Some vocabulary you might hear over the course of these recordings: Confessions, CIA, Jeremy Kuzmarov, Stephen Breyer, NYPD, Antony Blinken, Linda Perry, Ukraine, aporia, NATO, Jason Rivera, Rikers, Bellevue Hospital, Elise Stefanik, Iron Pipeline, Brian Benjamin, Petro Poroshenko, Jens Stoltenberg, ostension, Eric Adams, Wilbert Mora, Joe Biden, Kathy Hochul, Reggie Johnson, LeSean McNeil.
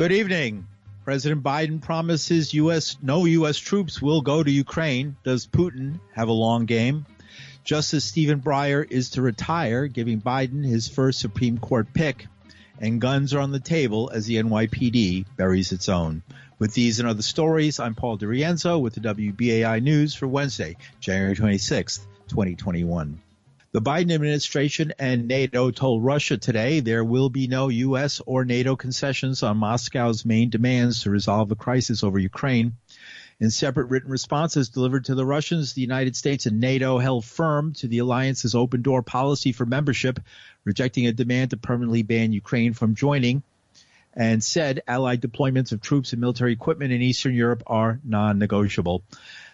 Good evening. President Biden promises no U.S. troops will go to Ukraine. Does Putin have a long game? Justice Stephen Breyer is to retire, giving Biden his first Supreme Court pick. And guns are on the table as the NYPD buries its own. With these and other stories, I'm Paul DeRienzo with the WBAI News for Wednesday, January 26th, 2021. The Biden administration and NATO told Russia today there will be no U.S. or NATO concessions on Moscow's main demands to resolve the crisis over Ukraine. In separate written responses delivered to the Russians, the United States and NATO held firm to the alliance's open-door policy for membership, rejecting a demand to permanently ban Ukraine from joining, and said allied deployments of troops and military equipment in Eastern Europe are non-negotiable.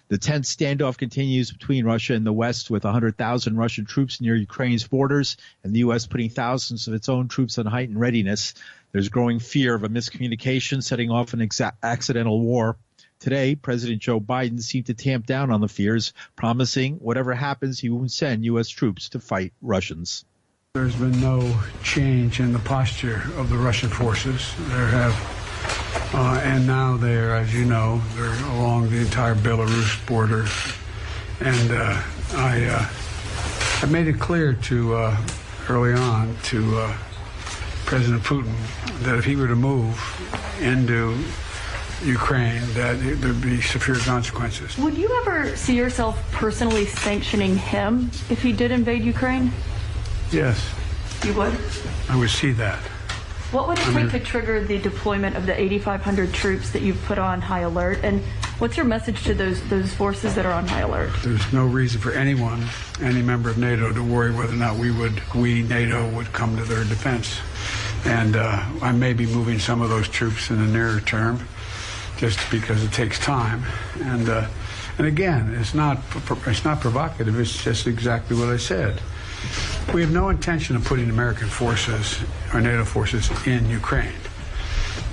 The tense standoff continues between Russia and the West, with 100,000 Russian troops near Ukraine's borders and the U.S. putting thousands of its own troops on heightened readiness. There's growing fear of a miscommunication setting off an accidental war. Today, President Joe Biden seemed to tamp down on the fears, promising whatever happens, he won't send U.S. troops to fight Russians. There's been no change in the posture of the Russian forces. And now they're, as you know, they're along the entire Belarus border. And I made it clear early on to President Putin that if he were to move into Ukraine, that there'd be severe consequences. Would you ever see yourself personally sanctioning him if he did invade Ukraine? Yes. You would? I would see that. What would it take to trigger the deployment of the 8,500 troops that you've put on high alert? And what's your message to those forces that are on high alert? There's no reason for anyone, any member of NATO, to worry whether or not NATO would come to their defense. And I may be moving some of those troops in the nearer term, just because it takes time. And again, it's not provocative. It's just exactly what I said. We have no intention of putting American forces or NATO forces in Ukraine.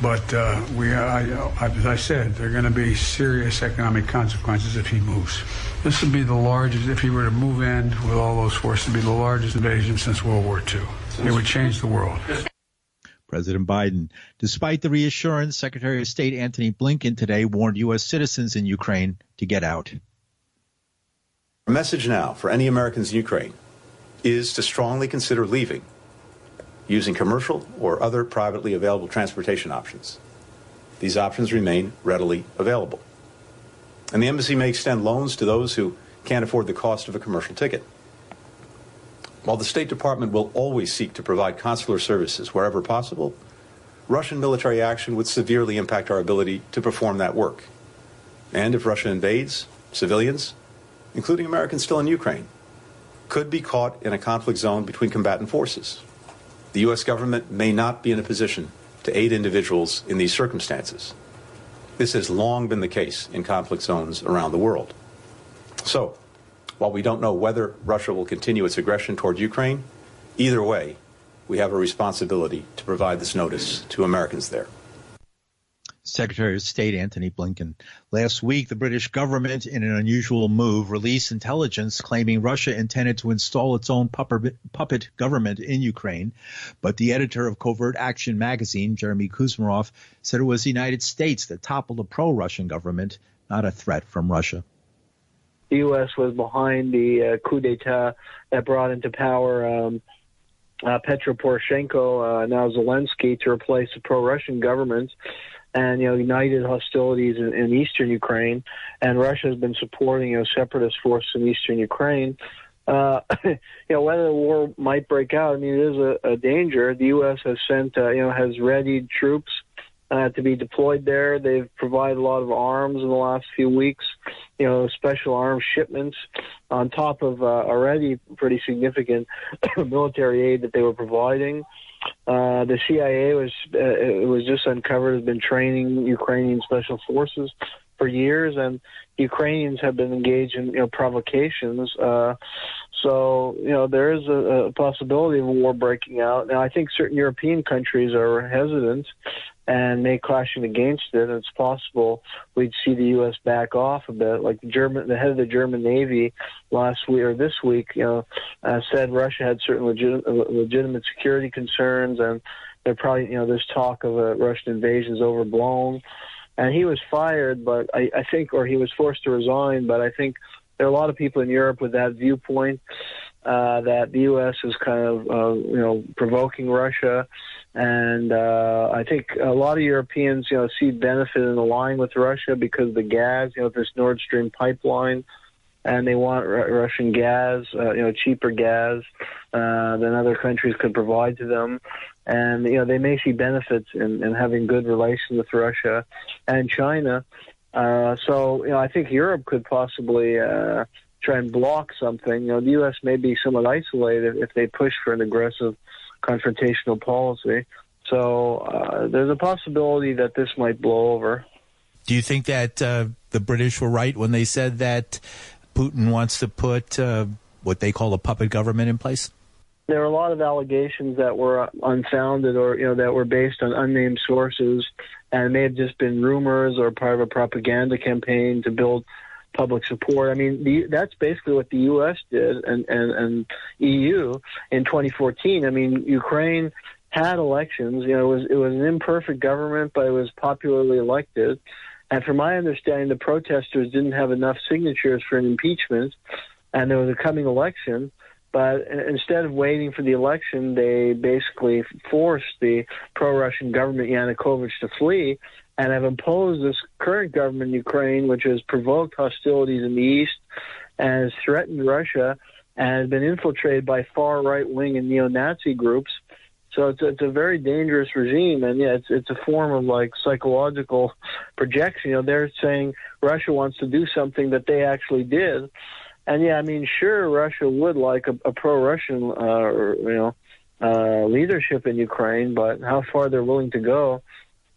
But as I said, there are going to be serious economic consequences if he moves. This would be the largest, if he were to move in with all those forces, it would be the largest invasion since World War II. It would change the world. President Biden. Despite the reassurance, Secretary of State Antony Blinken today warned U.S. citizens in Ukraine to get out. A message now for any Americans in Ukraine is to strongly consider leaving, using commercial or other privately available transportation options. These options remain readily available. And the embassy may extend loans to those who can't afford the cost of a commercial ticket. While the State Department will always seek to provide consular services wherever possible, Russian military action would severely impact our ability to perform that work. And if Russia invades, civilians, including Americans still in Ukraine, could be caught in a conflict zone between combatant forces. The U.S. government may not be in a position to aid individuals in these circumstances. This has long been the case in conflict zones around the world. So, while we don't know whether Russia will continue its aggression toward Ukraine, either way, we have a responsibility to provide this notice to Americans there. Secretary of State Antony Blinken. Last week, the British government, in an unusual move, released intelligence claiming Russia intended to install its own puppet government in Ukraine. But the editor of Covert Action magazine, Jeremy Kuzmarov, said it was the United States that toppled a pro-Russian government, not a threat from Russia. The U.S. was behind the coup d'etat that brought into power Petro Poroshenko, now Zelensky, to replace the pro-Russian government, and united hostilities in eastern Ukraine. And Russia has been supporting separatist forces in eastern Ukraine. Whether the war might break out, it is a danger. The U.S. has sent, has readied troops to be deployed there. They've provided a lot of arms in the last few weeks. Special arms shipments on top of already pretty significant military aid that they were providing. The CIA was just uncovered, has been training Ukrainian special forces for years, and Ukrainians have been engaged in provocations. So there is a possibility of a war breaking out. Now, I think certain European countries are hesitant and may caution against it. It's possible we'd see the U.S. back off a bit. Like the head of the German Navy last week or this week, said Russia had certain legitimate security concerns, and they're probably, you know, this talk of a Russian invasion is overblown. And he was fired, but I think, or he was forced to resign, but I think there are a lot of people in Europe with that viewpoint that the U.S. is kind of, you know, provoking Russia. And I think a lot of Europeans, you know, see benefit in aligning with Russia because of the gas, you know, this Nord Stream pipeline, and they want Russian gas, you know, cheaper gas than other countries could provide to them. And, you know, they may see benefits in having good relations with Russia and China. So, you know, I think Europe could possibly try and block something. You know, the U.S. may be somewhat isolated if they push for an aggressive confrontational policy. So there's a possibility that this might blow over. Do you think that the British were right when they said that Putin wants to put what they call a puppet government in place? There were a lot of allegations that were unfounded, or, you know, that were based on unnamed sources and may have just been rumors or part of a propaganda campaign to build public support. I mean, that's basically what the U.S. did and EU in 2014. I mean, Ukraine had elections. You know, it was an imperfect government, but it was popularly elected. And from my understanding, the protesters didn't have enough signatures for an impeachment, and there was a coming election. But instead of waiting for the election, they basically forced the pro-Russian government, Yanukovych, to flee and have imposed this current government in Ukraine, which has provoked hostilities in the east and has threatened Russia and has been infiltrated by far right-wing and neo-Nazi groups. So it's a very dangerous regime, and yeah, it's a form of like psychological projection. You know, they're saying Russia wants to do something that they actually did. And yeah, I mean, sure, Russia would like a pro-Russian, leadership in Ukraine, but how far they're willing to go,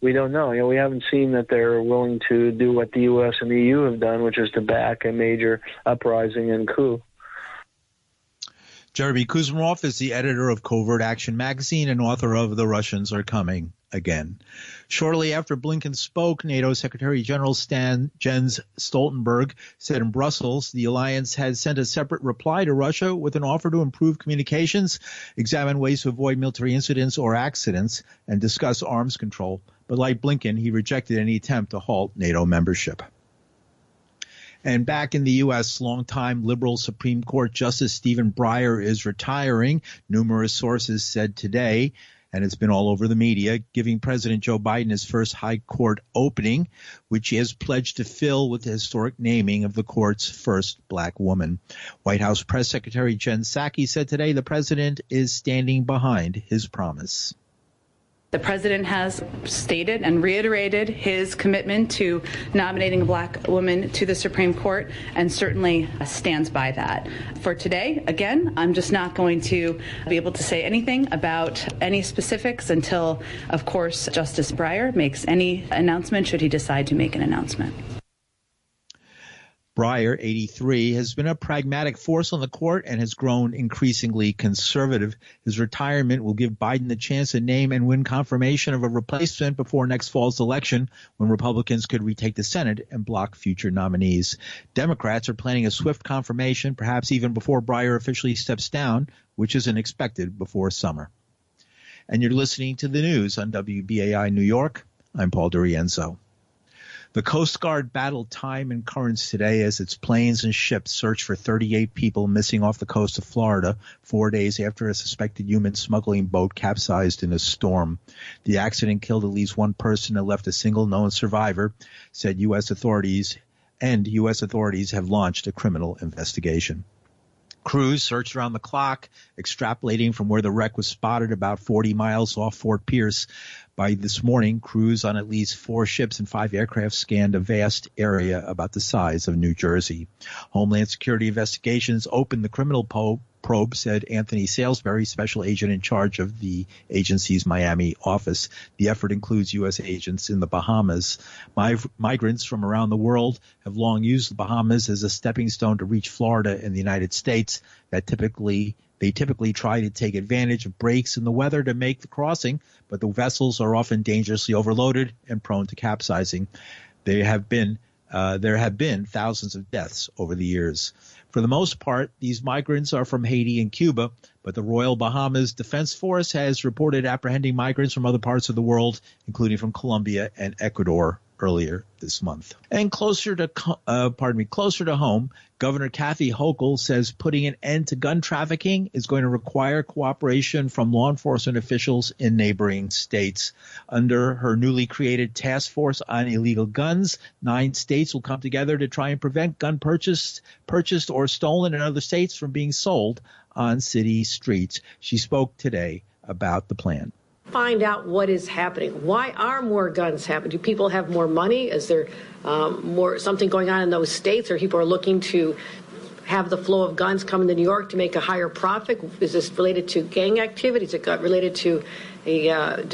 we don't know. You know, we haven't seen that they're willing to do what the U.S. and the EU have done, which is to back a major uprising and coup. Jeremy Kuzmarov is the editor of Covert Action magazine and author of The Russians Are Coming Again. Shortly after Blinken spoke, NATO Secretary General Jens Stoltenberg said in Brussels the alliance had sent a separate reply to Russia with an offer to improve communications, examine ways to avoid military incidents or accidents, and discuss arms control. But like Blinken, he rejected any attempt to halt NATO membership. And back in the U.S., longtime liberal Supreme Court Justice Stephen Breyer is retiring, numerous sources said today, and it's been all over the media, giving President Joe Biden his first high court opening, which he has pledged to fill with the historic naming of the court's first black woman. White House Press Secretary Jen Psaki said today the president is standing behind his promise. The president has stated and reiterated his commitment to nominating a black woman to the Supreme Court and certainly stands by that. For today, again, I'm just not going to be able to say anything about any specifics until, of course, Justice Breyer makes any announcement, should he decide to make an announcement. Breyer, 83, has been a pragmatic force on the court and has grown increasingly conservative. His retirement will give Biden the chance to name and win confirmation of a replacement before next fall's election, when Republicans could retake the Senate and block future nominees. Democrats are planning a swift confirmation, perhaps even before Breyer officially steps down, which isn't expected before summer. And you're listening to the news on WBAI New York. I'm Paul DeRienzo. The Coast Guard battled time and currents today as its planes and ships searched for 38 people missing off the coast of Florida 4 days after a suspected human smuggling boat capsized in a storm. The accident killed at least one person and left a single known survivor, said U.S. authorities have launched a criminal investigation. Crews searched around the clock, extrapolating from where the wreck was spotted about 40 miles off Fort Pierce. By this morning, crews on at least 4 ships and 5 aircraft scanned a vast area about the size of New Jersey. Homeland Security investigations opened the criminal probe, said Anthony Salisbury, special agent in charge of the agency's Miami office. The effort includes U.S. agents in the Bahamas. Migrants from around the world have long used the Bahamas as a stepping stone to reach Florida and the United States. They typically try to take advantage of breaks in the weather to make the crossing, but the vessels are often dangerously overloaded and prone to capsizing. There have been There have been thousands of deaths over the years. For the most part, these migrants are from Haiti and Cuba, but the Royal Bahamas Defense Force has reported apprehending migrants from other parts of the world, including from Colombia and Ecuador earlier this month. And closer to home, Governor Kathy Hochul says putting an end to gun trafficking is going to require cooperation from law enforcement officials in neighboring states. Under her newly created task force on illegal guns, 9 states will come together to try and prevent gun purchased or stolen in other states from being sold on city streets. She spoke today about the plan. Find out what is happening. Why are more guns happening? Do people have more money? Is there more something going on in those states, or people are looking to have the flow of guns come into New York to make a higher profit? Is this related to gang activity? Is it related to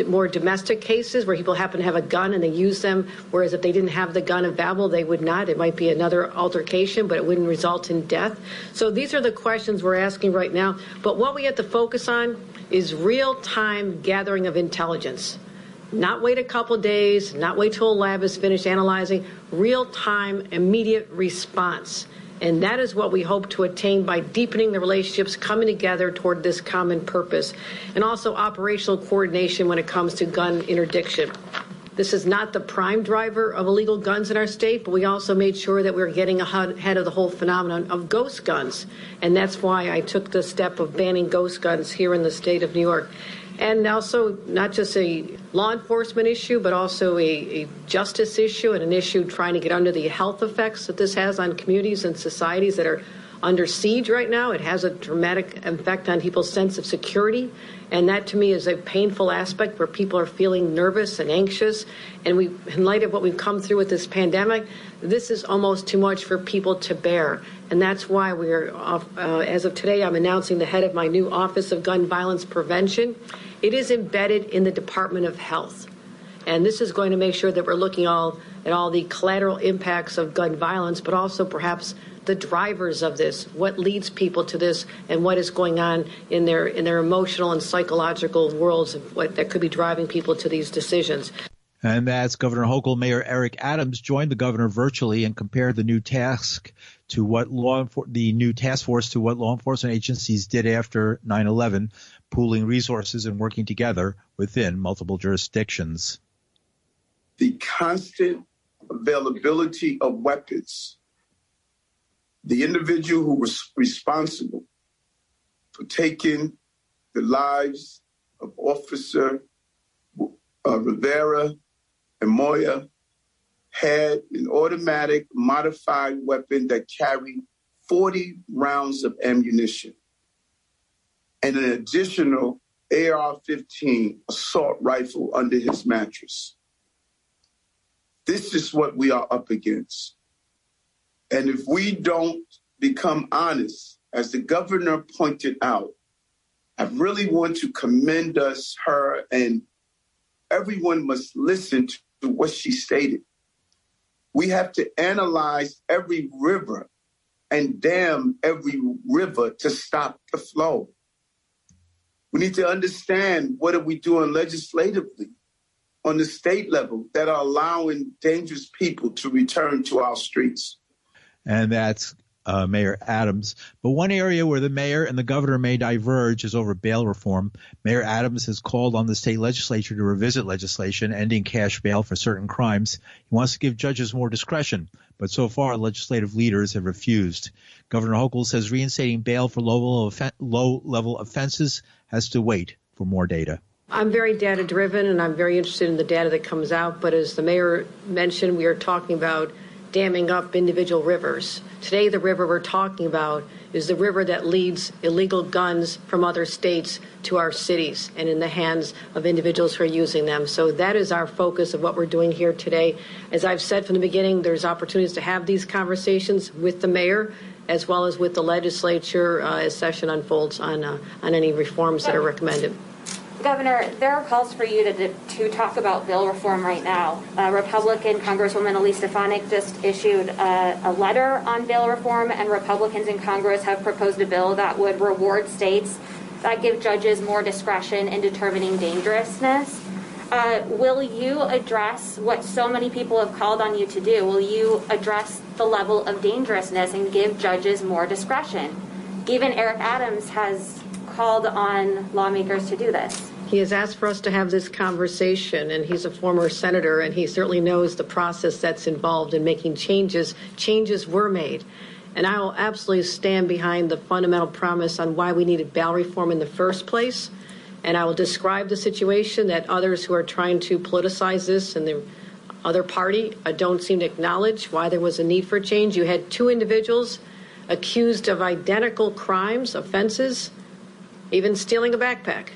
more domestic cases where people happen to have a gun and they use them, whereas if they didn't have the gun available, they would not? It might be another altercation, but it wouldn't result in death. So these are the questions we're asking right now. But what we have to focus on is real-time gathering of intelligence. Not wait a couple days, not wait till a lab is finished analyzing, real-time, immediate response. And that is what we hope to attain by deepening the relationships, coming together toward this common purpose, and also operational coordination when it comes to gun interdiction. This is not the prime driver of illegal guns in our state, but we also made sure that we were getting ahead of the whole phenomenon of ghost guns. And that's why I took the step of banning ghost guns here in the state of New York. And also not just a law enforcement issue, but also a justice issue and an issue trying to get under the health effects that this has on communities and societies that are under siege right now. It has a dramatic effect on people's sense of security. And that, to me, is a painful aspect where people are feeling nervous and anxious. And we, in light of what we've come through with this pandemic, this is almost too much for people to bear. And that's why we're, as of today, I'm announcing the head of my new Office of Gun Violence Prevention. It is embedded in the Department of Health. And this is going to make sure that we're looking at all the collateral impacts of gun violence, but also perhaps the drivers of this, what leads people to this, and what is going on in their emotional and psychological worlds of what that could be driving people to these decisions. And that's Governor Hochul. Mayor Eric Adams joined the governor virtually and compared the new task to what the new task force to what law enforcement agencies did after 9/11, pooling resources and working together within multiple jurisdictions. The constant availability of weapons, the individual who was responsible for taking the lives of Officer Rivera and Moya had an automatic modified weapon that carried 40 rounds of ammunition and an additional AR-15 assault rifle under his mattress. This is what we are up against. And if we don't become honest, as the governor pointed out, I really want to commend us, her, and everyone must listen to what she stated. We have to analyze every river and dam every river to stop the flow. We need to understand what are we doing legislatively on the state level that are allowing dangerous people to return to our streets. And that's Mayor Adams. But one area where the mayor and the governor may diverge is over bail reform. Mayor Adams has called on the state legislature to revisit legislation ending cash bail for certain crimes. He wants to give judges more discretion, but so far legislative leaders have refused. Governor Hochul says reinstating bail for low-level offenses has to wait for more data. I'm very data-driven, and I'm very interested in the data that comes out. But as the mayor mentioned, we are talking about damming up individual rivers. Today, the river we're talking about is the river that leads illegal guns from other states to our cities and in the hands of individuals who are using them. So that is our focus of what we're doing here today. As I've said from the beginning, there's opportunities to have these conversations with the mayor as well as with the legislature as session unfolds on any reforms that are recommended. Governor, there are calls for you to talk about bail reform right now. Republican Congresswoman Elise Stefanik just issued a letter on bail reform, and Republicans in Congress have proposed a bill that would reward states that give judges more discretion in determining dangerousness. Will you address what so many people have called on you to do? Will you address the level of dangerousness and give judges more discretion? Even Eric Adams has called on lawmakers to do this. He has asked for us to have this conversation, and he's a former senator, and he certainly knows the process that's involved in making changes. Changes were made. And I will absolutely stand behind the fundamental promise on why we needed bail reform in the first place. And I will describe the situation that others who are trying to politicize this and the other party don't seem to acknowledge why there was a need for change. You had two individuals accused of identical crimes, offenses, even stealing a backpack.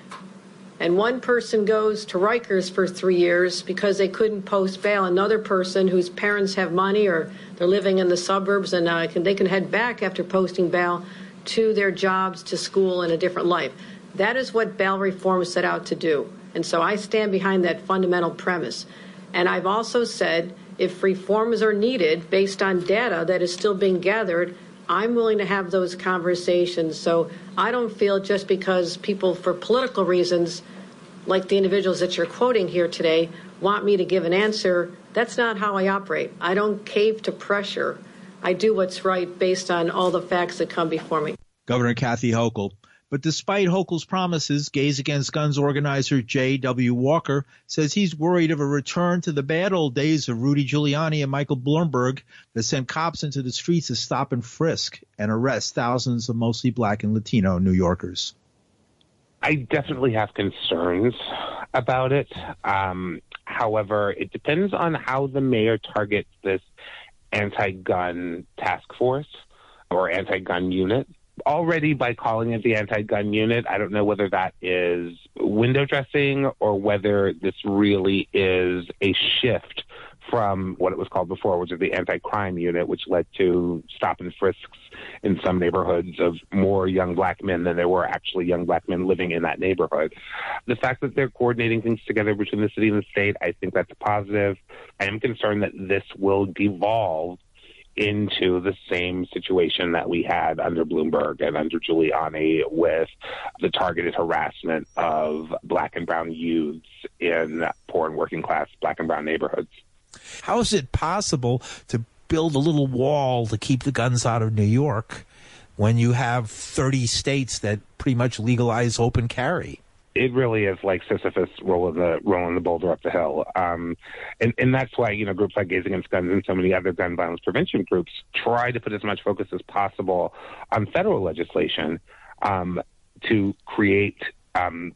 And one person goes to Rikers for 3 years because they couldn't post bail. Another person whose parents have money or they're living in the suburbs and they can head back after posting bail to their jobs, to school, and a different life. That is what bail reform set out to do. And so I stand behind that fundamental premise. And I've also said if reforms are needed based on data that is still being gathered, I'm willing to have those conversations. So I don't feel just because people, for political reasons, like the individuals that you're quoting here today, want me to give an answer. That's not how I operate. I don't cave to pressure. I do what's right based on all the facts that come before me. Governor Kathy Hochul. But despite Hochul's promises, Gays Against Guns organizer J.W. Walker says he's worried of a return to the bad old days of Rudy Giuliani and Michael Bloomberg that sent cops into the streets to stop and frisk and arrest thousands of mostly black and Latino New Yorkers. I definitely have concerns about it. However, it depends on how the mayor targets this anti-gun task force or anti-gun unit. Already by calling it the anti-gun unit, I don't know whether that is window dressing or whether this really is a shift from what it was called before, which is the anti-crime unit, which led to stop and frisks in some neighborhoods of more young black men than there were actually young black men living in that neighborhood. The fact that they're coordinating things together between the city and the state, I think that's a positive. I am concerned that this will devolve into the same situation that we had under Bloomberg and under Giuliani with the targeted harassment of black and brown youths in poor and working class black and brown neighborhoods. How is it possible to build a little wall to keep the guns out of New York when you have 30 states that pretty much legalize open carry? It really is like Sisyphus rolling the boulder up the hill. And that's why, groups like Gays Against Guns and so many other gun violence prevention groups try to put as much focus as possible on federal legislation to create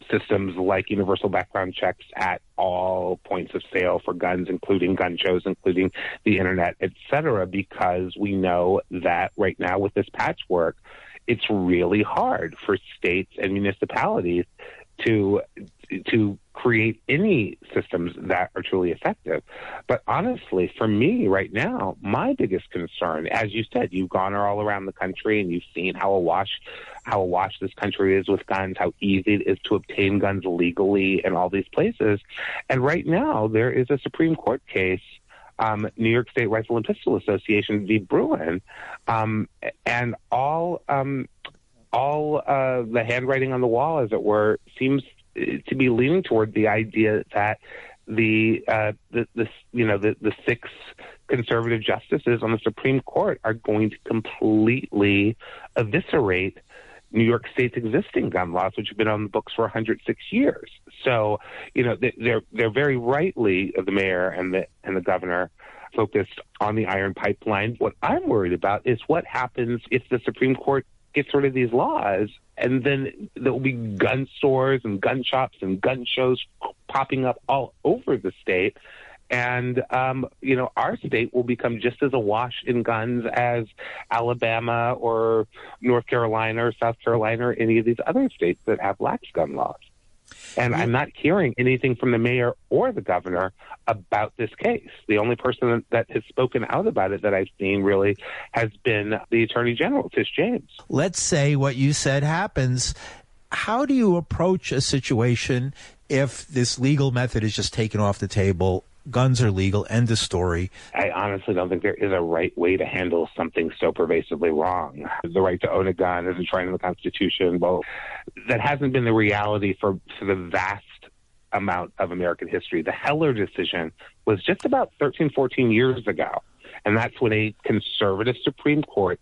systems like universal background checks at all points of sale for guns, including gun shows, including the internet, et cetera, because we know that right now with this patchwork, it's really hard for states and municipalities to create any systems that are truly effective. But honestly, for me right now, my biggest concern, as you said, you've gone all around the country and you've seen how awash this country is with guns, how easy it is to obtain guns legally in all these places. And right now, there is a Supreme Court case, New York State Rifle and Pistol Association v. Bruen, and all the handwriting on the wall, as it were, seems to be leaning toward the idea that the six conservative justices on the Supreme Court are going to completely eviscerate New York State's existing gun laws, which have been on the books for 106 years. So, they're very rightly, the mayor and the governor, focused on the Iron Pipeline. What I'm worried about is what happens if the Supreme Court get sort of these laws, and then there will be gun stores and gun shops and gun shows popping up all over the state. And, our state will become just as awash in guns as Alabama or North Carolina or South Carolina or any of these other states that have lax gun laws. And I'm not hearing anything from the mayor or the governor about this case. The only person that has spoken out about it that I've seen really has been the Attorney General, Tish James. Let's say what you said happens. How do you approach a situation if this legal method is just taken off the table? Guns are legal. End of story. I honestly don't think there is a right way to handle something so pervasively wrong. The right to own a gun is enshrined in the Constitution. Well, that hasn't been the reality for the vast amount of American history. The Heller decision was just about 13, 14 years ago. And that's when a conservative Supreme Court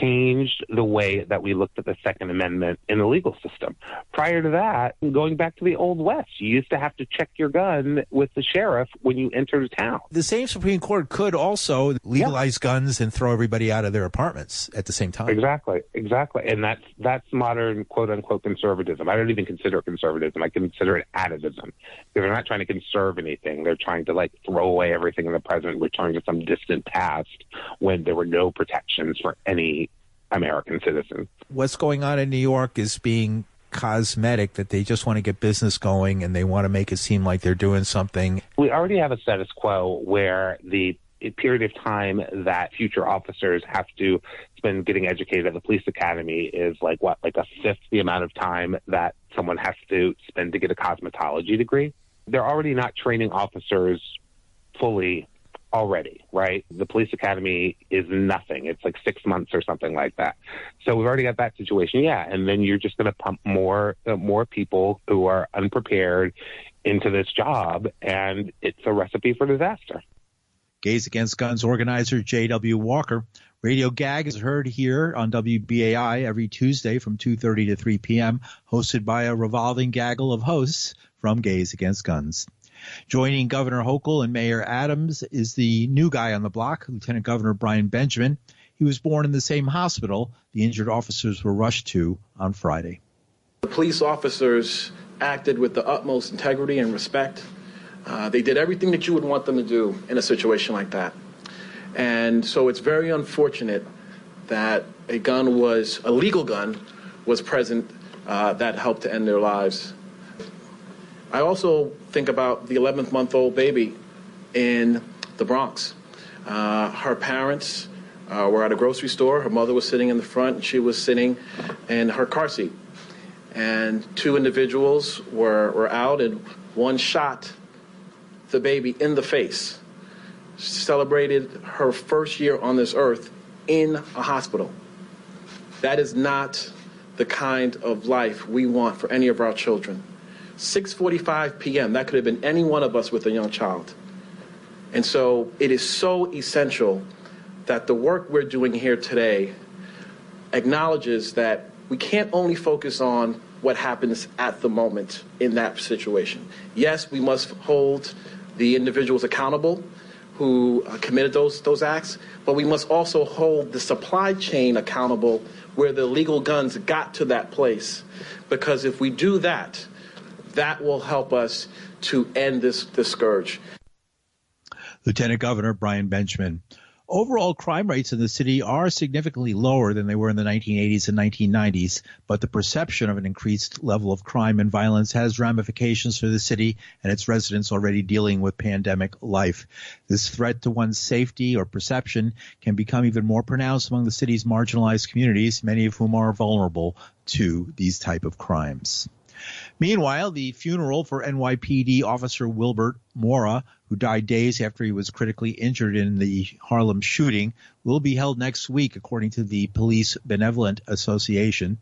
changed the way that we looked at the Second Amendment in the legal system. Prior to that, going back to the Old West, you used to have to check your gun with the sheriff when you entered town. The same Supreme Court could also legalize guns and throw everybody out of their apartments at the same time. Exactly. And that's modern, quote-unquote, conservatism. I don't even consider it conservatism. I consider it atavism. They're not trying to conserve anything. They're trying to, throw away everything in the present, return to some distant past when there were no protections for any American citizen. What's going on in New York is being cosmetic, that they just want to get business going and they want to make it seem like they're doing something. We already have a status quo where the period of time that future officers have to spend getting educated at the police academy is like a fifth the amount of time that someone has to spend to get a cosmetology degree. They're already not training officers fully already, right? The police academy is nothing. It's 6 months or something like that. So we've already got that situation. Yeah. And then you're just going to pump more people who are unprepared into this job. And it's a recipe for disaster. Gays Against Guns organizer J.W. Walker. Radio Gag is heard here on WBAI every Tuesday from 2:30 to 3 p.m., hosted by a revolving gaggle of hosts from Gays Against Guns. Joining Governor Hochul and Mayor Adams is the new guy on the block, Lieutenant Governor Brian Benjamin. He was born in the same hospital the injured officers were rushed to on Friday. The police officers acted with the utmost integrity and respect. They did everything that you would want them to do in a situation like that. And so it's very unfortunate that a legal gun was present that helped to end their lives. I also think about the 11-month-old baby in the Bronx. Her parents were at a grocery store. Her mother was sitting in the front, and she was sitting in her car seat. And two individuals were out, and one shot the baby in the face. She celebrated her first year on this earth in a hospital. That is not the kind of life we want for any of our children. 6:45 p.m., that could have been any one of us with a young child. And so it is so essential that the work we're doing here today acknowledges that we can't only focus on what happens at the moment in that situation. Yes, we must hold the individuals accountable who committed those acts, but we must also hold the supply chain accountable where the illegal guns got to that place. Because if we do that, that will help us to end this scourge. Lieutenant Governor Brian Benjamin. Overall crime rates in the city are significantly lower than they were in the 1980s and 1990s, but the perception of an increased level of crime and violence has ramifications for the city and its residents already dealing with pandemic life. This threat to one's safety or perception can become even more pronounced among the city's marginalized communities, many of whom are vulnerable to these type of crimes. Meanwhile, the funeral for NYPD officer Wilbert Mora, who died days after he was critically injured in the Harlem shooting, will be held next week, according to the Police Benevolent Association.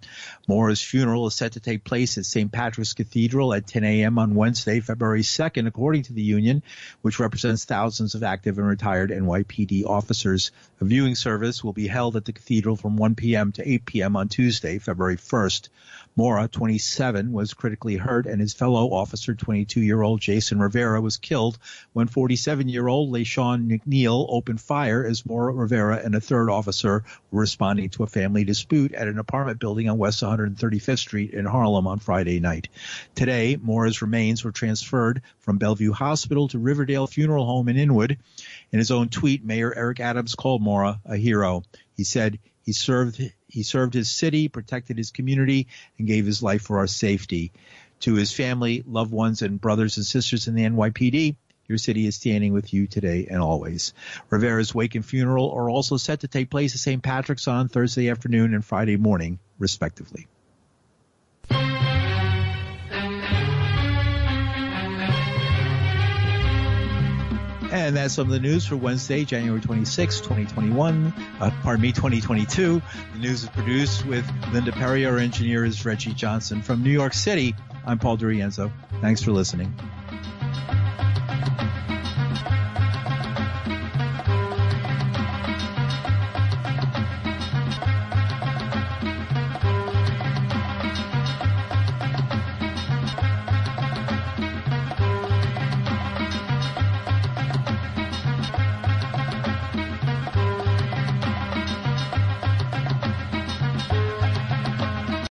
Mora's funeral is set to take place at St. Patrick's Cathedral at 10 a.m. on Wednesday, February 2nd, according to the union, which represents thousands of active and retired NYPD officers. A viewing service will be held at the cathedral from 1 p.m. to 8 p.m. on Tuesday, February 1st. Mora, 27, was critically hurt, and his fellow officer, 22-year-old Jason Rivera, was killed when 47-year-old LeSean McNeil opened fire as Mora, Rivera, and a third officer were responding to a family dispute at an apartment building on West 135th Street in Harlem on Friday night. Today, Mora's remains were transferred from Bellevue Hospital to Riverdale Funeral Home in Inwood. In his own tweet, Mayor Eric Adams called Mora a hero. He said, He served his city, protected his community, and gave his life for our safety. To his family, loved ones, and brothers and sisters in the NYPD, your city is standing with you today and always. Rivera's wake and funeral are also set to take place at St. Patrick's on Thursday afternoon and Friday morning, respectively. And that's some of the news for Wednesday, January 26, 2022. The news is produced with Linda Perry. Our engineer is Reggie Johnson. From New York City, I'm Paul DeRienzo. Thanks for listening.